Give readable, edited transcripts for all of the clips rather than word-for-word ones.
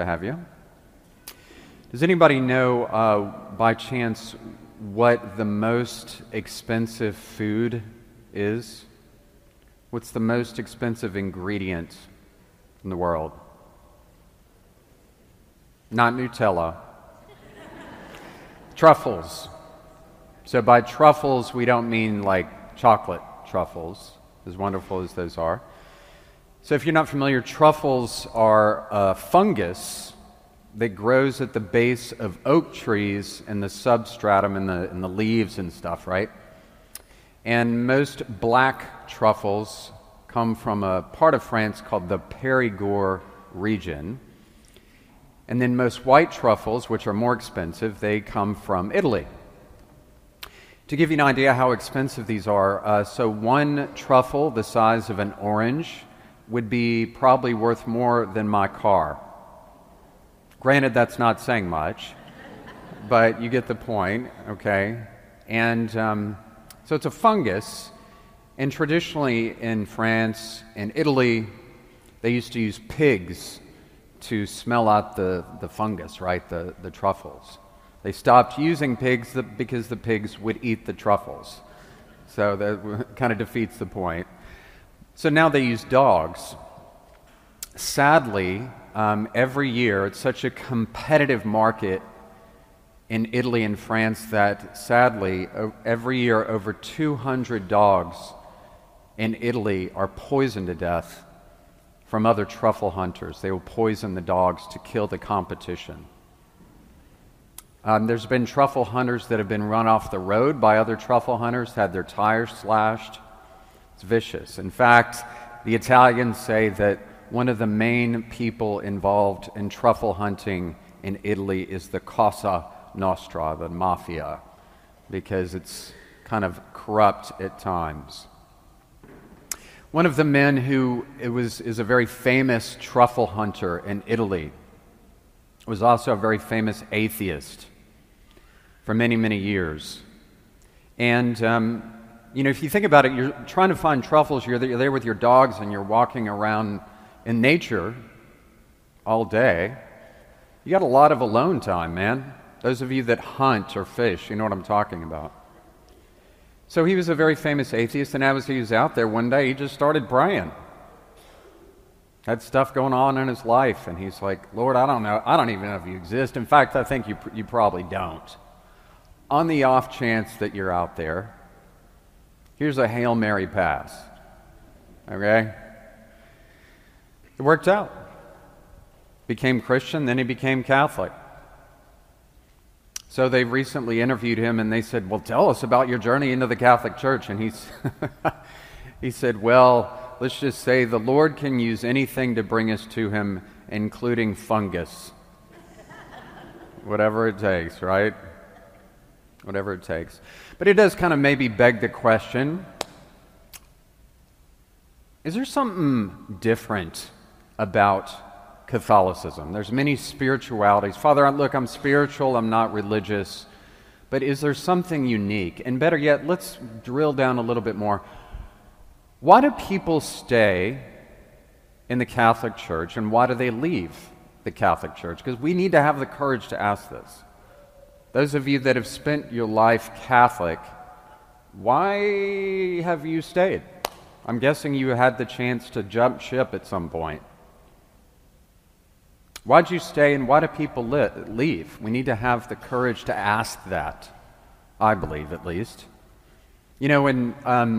To have you. Does anybody know by chance what the most expensive food is? What's the most expensive ingredient in the world? Not Nutella. Truffles. So by truffles we don't mean like chocolate truffles, as wonderful as those are. So if you're not familiar, truffles are a fungus that grows at the base of oak trees and the substratum and the leaves and stuff, right? And most black truffles come from a part of France called the Périgord region. And then most white truffles, which are more expensive, they come from Italy. To give you an idea how expensive these are, so one truffle the size of an orange would be probably worth more than my car. Granted, that's not saying much, but you get the point, okay? And so it's a fungus, and traditionally in France and Italy, they used to use pigs to smell out the fungus, right, the truffles. They stopped using pigs because the pigs would eat the truffles. So that kind of defeats the point. So now they use dogs. Sadly, every year it's such a competitive market in Italy and France that sadly every year over 200 dogs in Italy are poisoned to death from other truffle hunters. They will poison the dogs to kill the competition. There's been truffle hunters that have been run off the road by other truffle hunters, had their tires slashed. It's vicious. In fact, the Italians say that one of the main people involved in truffle hunting in Italy is the Cosa Nostra, the mafia, because it's kind of corrupt at times. One of the men who is a very famous truffle hunter in Italy was also a very famous atheist for many, many years. And you know, if you think about it, you're trying to find truffles, you're there with your dogs and you're walking around in nature all day. You got a lot of alone time, man. Those of you that hunt or fish, you know what I'm talking about. So he was a very famous atheist, and as he was out there one day, he just started praying. Had stuff going on in his life, and he's like, Lord, I don't know. I don't even know if you exist. In fact, I think you probably don't. On the off chance that you're out there, here's a Hail Mary pass, okay? It worked out. Became Christian, then he became Catholic. So they recently interviewed him, and they said, well, tell us about your journey into the Catholic Church. And he said, well, let's just say the Lord can use anything to bring us to him, including fungus. Whatever it takes, right? Whatever it takes. But it does kind of maybe beg the question, is there something different about Catholicism? There's many spiritualities. Father, look, I'm spiritual, I'm not religious, but is there something unique? And better yet, let's drill down a little bit more. Why do people stay in the Catholic Church, and why do they leave the Catholic Church? Because we need to have the courage to ask this. Those of you that have spent your life Catholic, why have you stayed? I'm guessing you had the chance to jump ship at some point. Why'd you stay and why do people leave? We need to have the courage to ask that, I believe at least. You know, in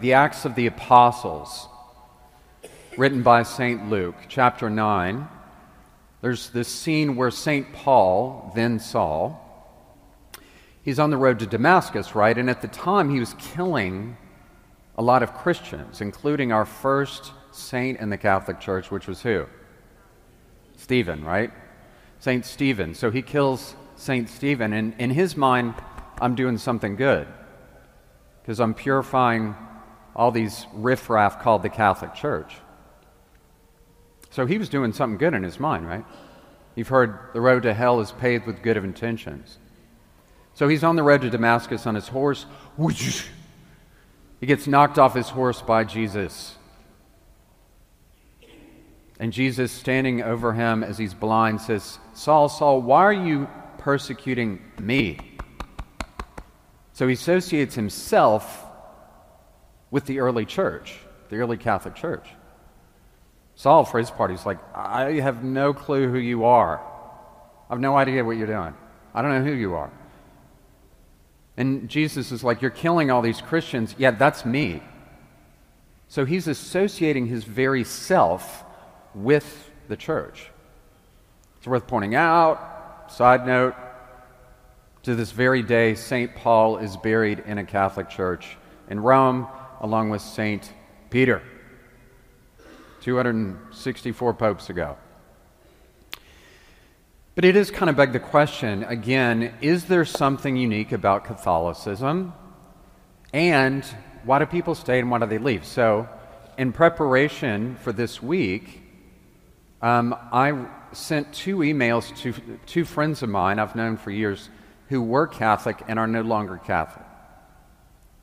the Acts of the Apostles, written by Saint Luke, chapter 9, there's this scene where Saint Paul, then Saul, he's on the road to Damascus, right? And at the time, he was killing a lot of Christians, including our first saint in the Catholic Church, which was who? Stephen, right? Saint Stephen. So he kills Saint Stephen, and in his mind, I'm doing something good because I'm purifying all these riffraff called the Catholic Church. So he was doing something good in his mind, right? You've heard the road to hell is paved with good intentions. So he's on the road to Damascus on his horse. He gets knocked off his horse by Jesus. And Jesus, standing over him as he's blind, says, "Saul, Saul, why are you persecuting me?" So he associates himself with the early church, the early Catholic Church. Saul, for his part, he's like, "I have no clue who you are. I have no idea what you're doing. I don't know who you are." And Jesus is like, "You're killing all these Christians." "Yeah, that's me." So he's associating his very self with the church. It's worth pointing out, side note, to this very day, Saint Paul is buried in a Catholic church in Rome, along with Saint Peter, 264 popes ago. But it is kind of beg the question, again, is there something unique about Catholicism? And why do people stay and why do they leave? So in preparation for this week, I sent two emails to two friends of mine I've known for years who were Catholic and are no longer Catholic.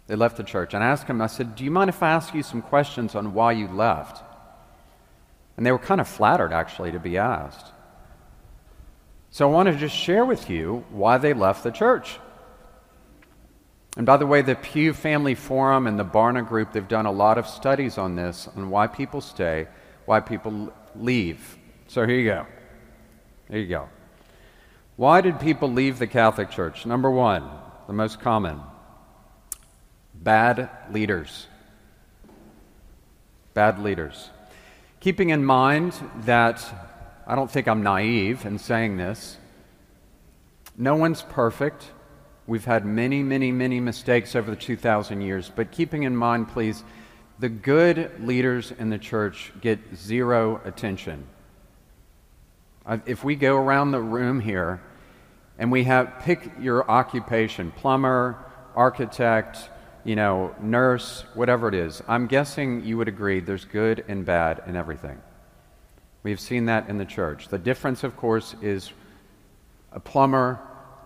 They left the church. And I asked them, I said, "Do you mind if I ask you some questions on why you left?" And they were kind of flattered, actually, to be asked. So I want to just share with you why they left the church. And by the way, the Pew Family Forum and the Barna Group, they've done a lot of studies on this, on why people stay, why people leave. So here you go. Here you go. Why did people leave the Catholic Church? Number one, the most common, bad leaders. Bad leaders. Keeping in mind that, I don't think I'm naive in saying this, no one's perfect. We've had many, many, many mistakes over the 2,000 years, but keeping in mind, please, the good leaders in the church get zero attention. If we go around the room here and we have, pick your occupation, plumber, architect, nurse, whatever it is, I'm guessing you would agree there's good and bad in everything. We've seen that in the church. The difference, of course, is a plumber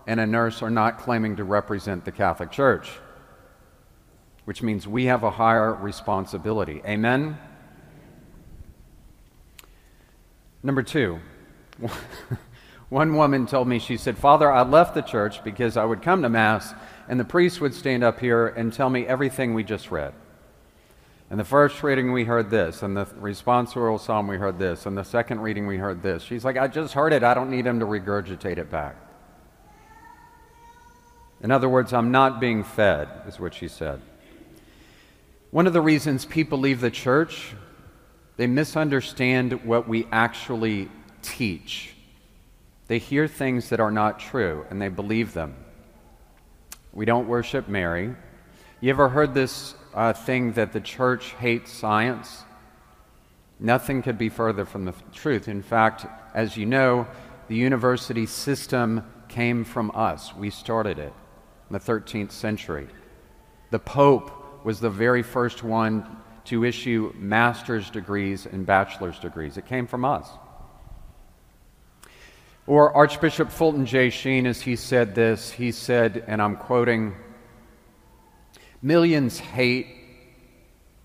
and a nurse are not claiming to represent the Catholic Church, which means we have a higher responsibility. Amen? Number two, one woman told me, she said, "Father, I left the church because I would come to Mass and the priest would stand up here and tell me everything we just read. And the first reading we heard this, and the responsorial psalm we heard this, and the second reading we heard this." She's like, "I just heard it. I don't need him to regurgitate it back." In other words, "I'm not being fed," is what she said. One of the reasons people leave the church, they misunderstand what we actually teach. They hear things that are not true, and they believe them. We don't worship Mary. You ever heard this thing that the church hates science? Nothing could be further from the truth. In fact, as you know, the university system came from us. We started it in the 13th century. The Pope was the very first one to issue master's degrees and bachelor's degrees. It came from us. Or Archbishop Fulton J. Sheen, as he said this, he said, and I'm quoting, "Millions hate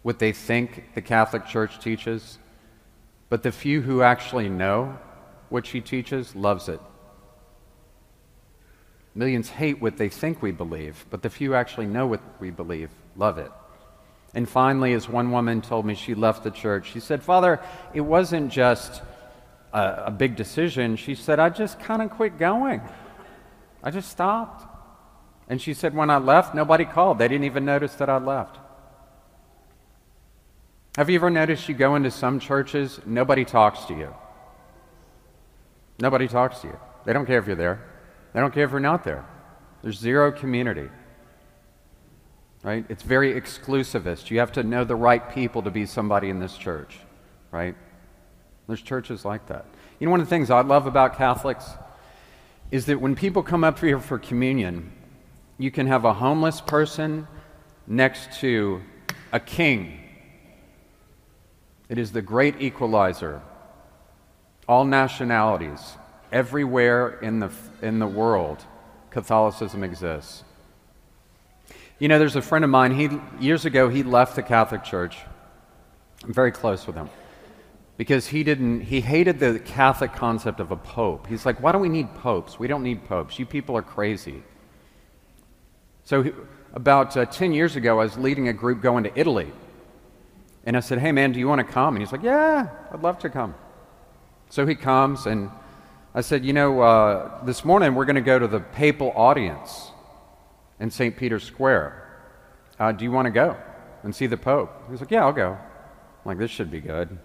what they think the Catholic Church teaches, but the few who actually know what she teaches loves it." Millions hate what they think we believe, but the few actually know what we believe love it. And finally, as one woman told me, she left the church. She said, "Father, it wasn't just a big decision." She said, "I just kind of quit going. I just stopped." And she said, "When I left, nobody called. They didn't even notice that I left." Have you ever noticed you go into some churches, nobody talks to you? Nobody talks to you. They don't care if you're there. They don't care if you're not there. There's zero community. Right? It's very exclusivist. You have to know the right people to be somebody in this church. Right? There's churches like that. You know, one of the things I love about Catholics is that when people come up here for communion, you can have a homeless person next to a king. It is the great equalizer. All nationalities, everywhere in the world, Catholicism exists. You know, there's a friend of mine, years ago, he left the Catholic Church. I'm very close with him. because he hated the Catholic concept of a pope. He's like, why do we need popes? We don't need popes. You people are crazy. So about 10 years ago, I was leading a group going to Italy. And I said, hey, man, do you want to come? And he's like, yeah, I'd love to come. So he comes, and I said, you know, this morning we're going to go to the papal audience in St. Peter's Square. Do you want to go and see the Pope? He's like, yeah, I'll go. I'm like, this should be good.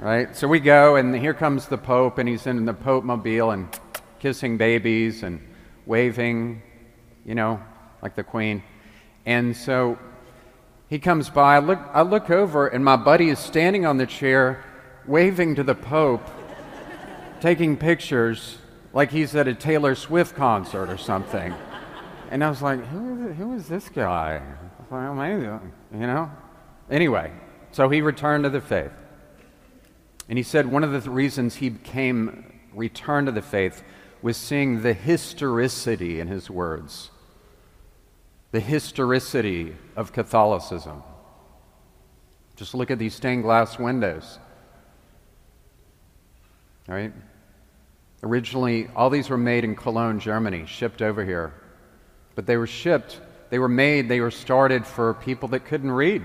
Right? So we go, and here comes the Pope, and he's in the Pope-mobile and kissing babies and waving, you know, like the Queen. And so he comes by. I look over, and my buddy is standing on the chair waving to the Pope, taking pictures like he's at a Taylor Swift concert or something. And I was like, who is this guy? I was like, oh, maybe, you know? Anyway, so he returned to the faith. And he said one of the reasons he returned to the faith was seeing the historicity, in his words, the historicity of Catholicism. Just look at these stained glass windows. All right? Originally, all these were made in Cologne, Germany, shipped over here. But they were shipped, they were made, they were started for people that couldn't read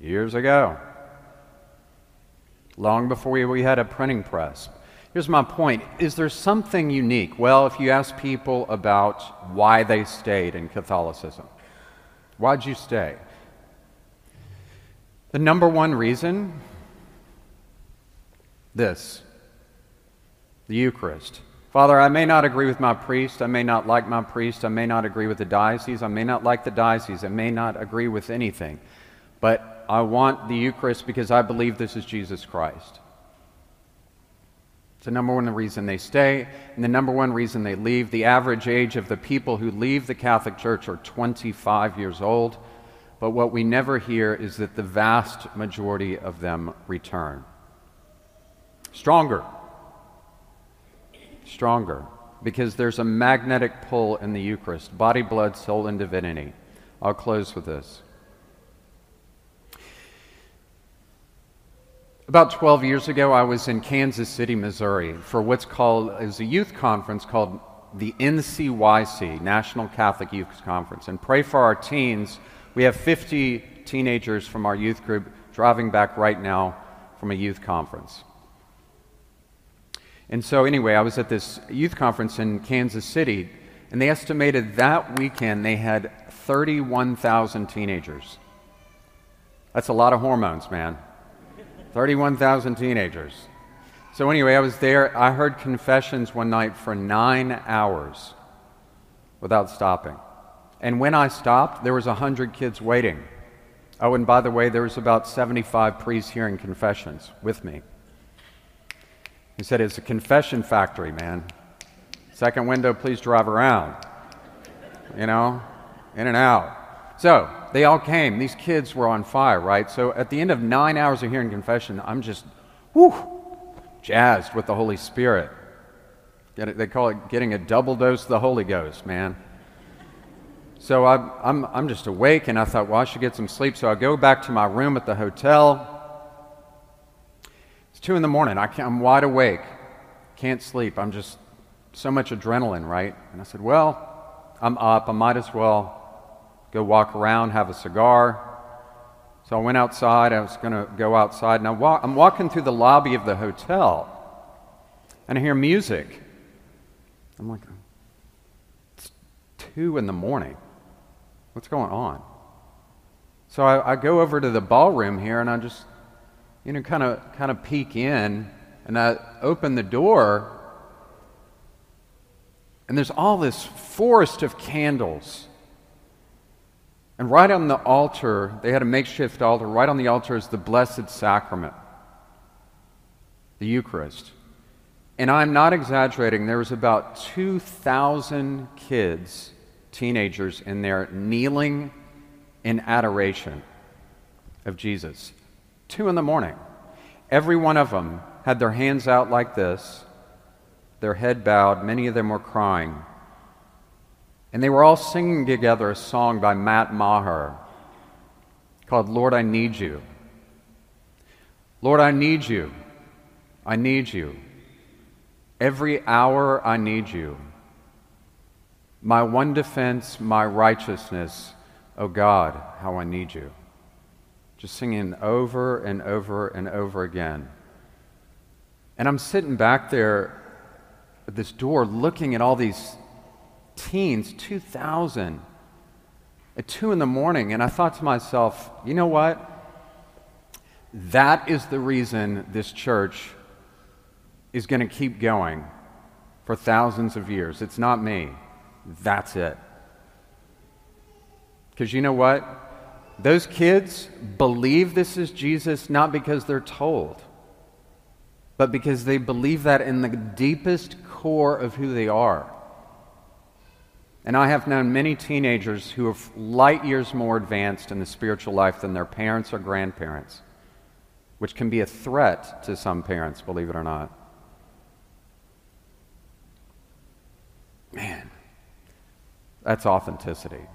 years ago, long before we had a printing press. Here's my point. Is there something unique? Well, if you ask people about why they stayed in Catholicism, why'd you stay? The number one reason? This, the Eucharist. Father, I may not agree with my priest, I may not like my priest, I may not agree with the diocese, I may not like the diocese, I may not agree with anything, but I want the Eucharist because I believe this is Jesus Christ. It's the number one reason they stay, and the number one reason they leave. The average age of the people who leave the Catholic Church are 25 years old, but what we never hear is that the vast majority of them return. Stronger, because there's a magnetic pull in the Eucharist, body, blood, soul, and divinity. I'll close with this. About 12 years ago, I was in Kansas City, Missouri, for is a youth conference called the NCYC, National Catholic Youth Conference. And pray for our teens. We have 50 teenagers from our youth group driving back right now from a youth conference. And so anyway, I was at this youth conference in Kansas City, and they estimated that weekend they had 31,000 teenagers. That's a lot of hormones, man. 31,000 teenagers. So anyway, I was there. I heard confessions one night for 9 hours without stopping. And when I stopped, there was 100 kids waiting. Oh, and by the way, there was about 75 priests hearing confessions with me. He said, it's a confession factory, man. Second window, please drive around. You know, in and out. So they all came. These kids were on fire, right? So at the end of 9 hours of hearing confession, I'm just, jazzed with the Holy Spirit. They call it getting a double dose of the Holy Ghost, man. So I'm just awake, and I thought, well, I should get some sleep. So I go back to my room at the hotel. 2 a.m, I'm wide awake, can't sleep, I'm just so much adrenaline, right? And I said, well, I'm up, I might as well go walk around, have a cigar. So I went outside, I was going to go outside, and I'm walking through the lobby of the hotel, and I hear music. I'm like, it's 2 a.m, what's going on? So I go over to the ballroom here, and I just kind of peek in, and I open the door, and there's all this forest of candles. And right on the altar, they had a makeshift altar, right on the altar is the Blessed Sacrament, the Eucharist. And I'm not exaggerating, there was about 2,000 kids, teenagers in there, kneeling in adoration of Jesus. 2 a.m. Every one of them had their hands out like this, their head bowed, many of them were crying. And they were all singing together a song by Matt Maher called, Lord, I Need You. Lord, I need you. I need you. Every hour I need you. My one defense, my righteousness, oh God, how I need you. Just singing over and over and over again. And I'm sitting back there at this door looking at all these teens, 2,000, at 2 in the morning, and I thought to myself, you know what? That is the reason this church is going to keep going for thousands of years. It's not me. That's it. Because you know what? Those kids believe this is Jesus not because they're told, but because they believe that in the deepest core of who they are. And I have known many teenagers who are light years more advanced in the spiritual life than their parents or grandparents, which can be a threat to some parents, believe it or not. Man, that's authenticity.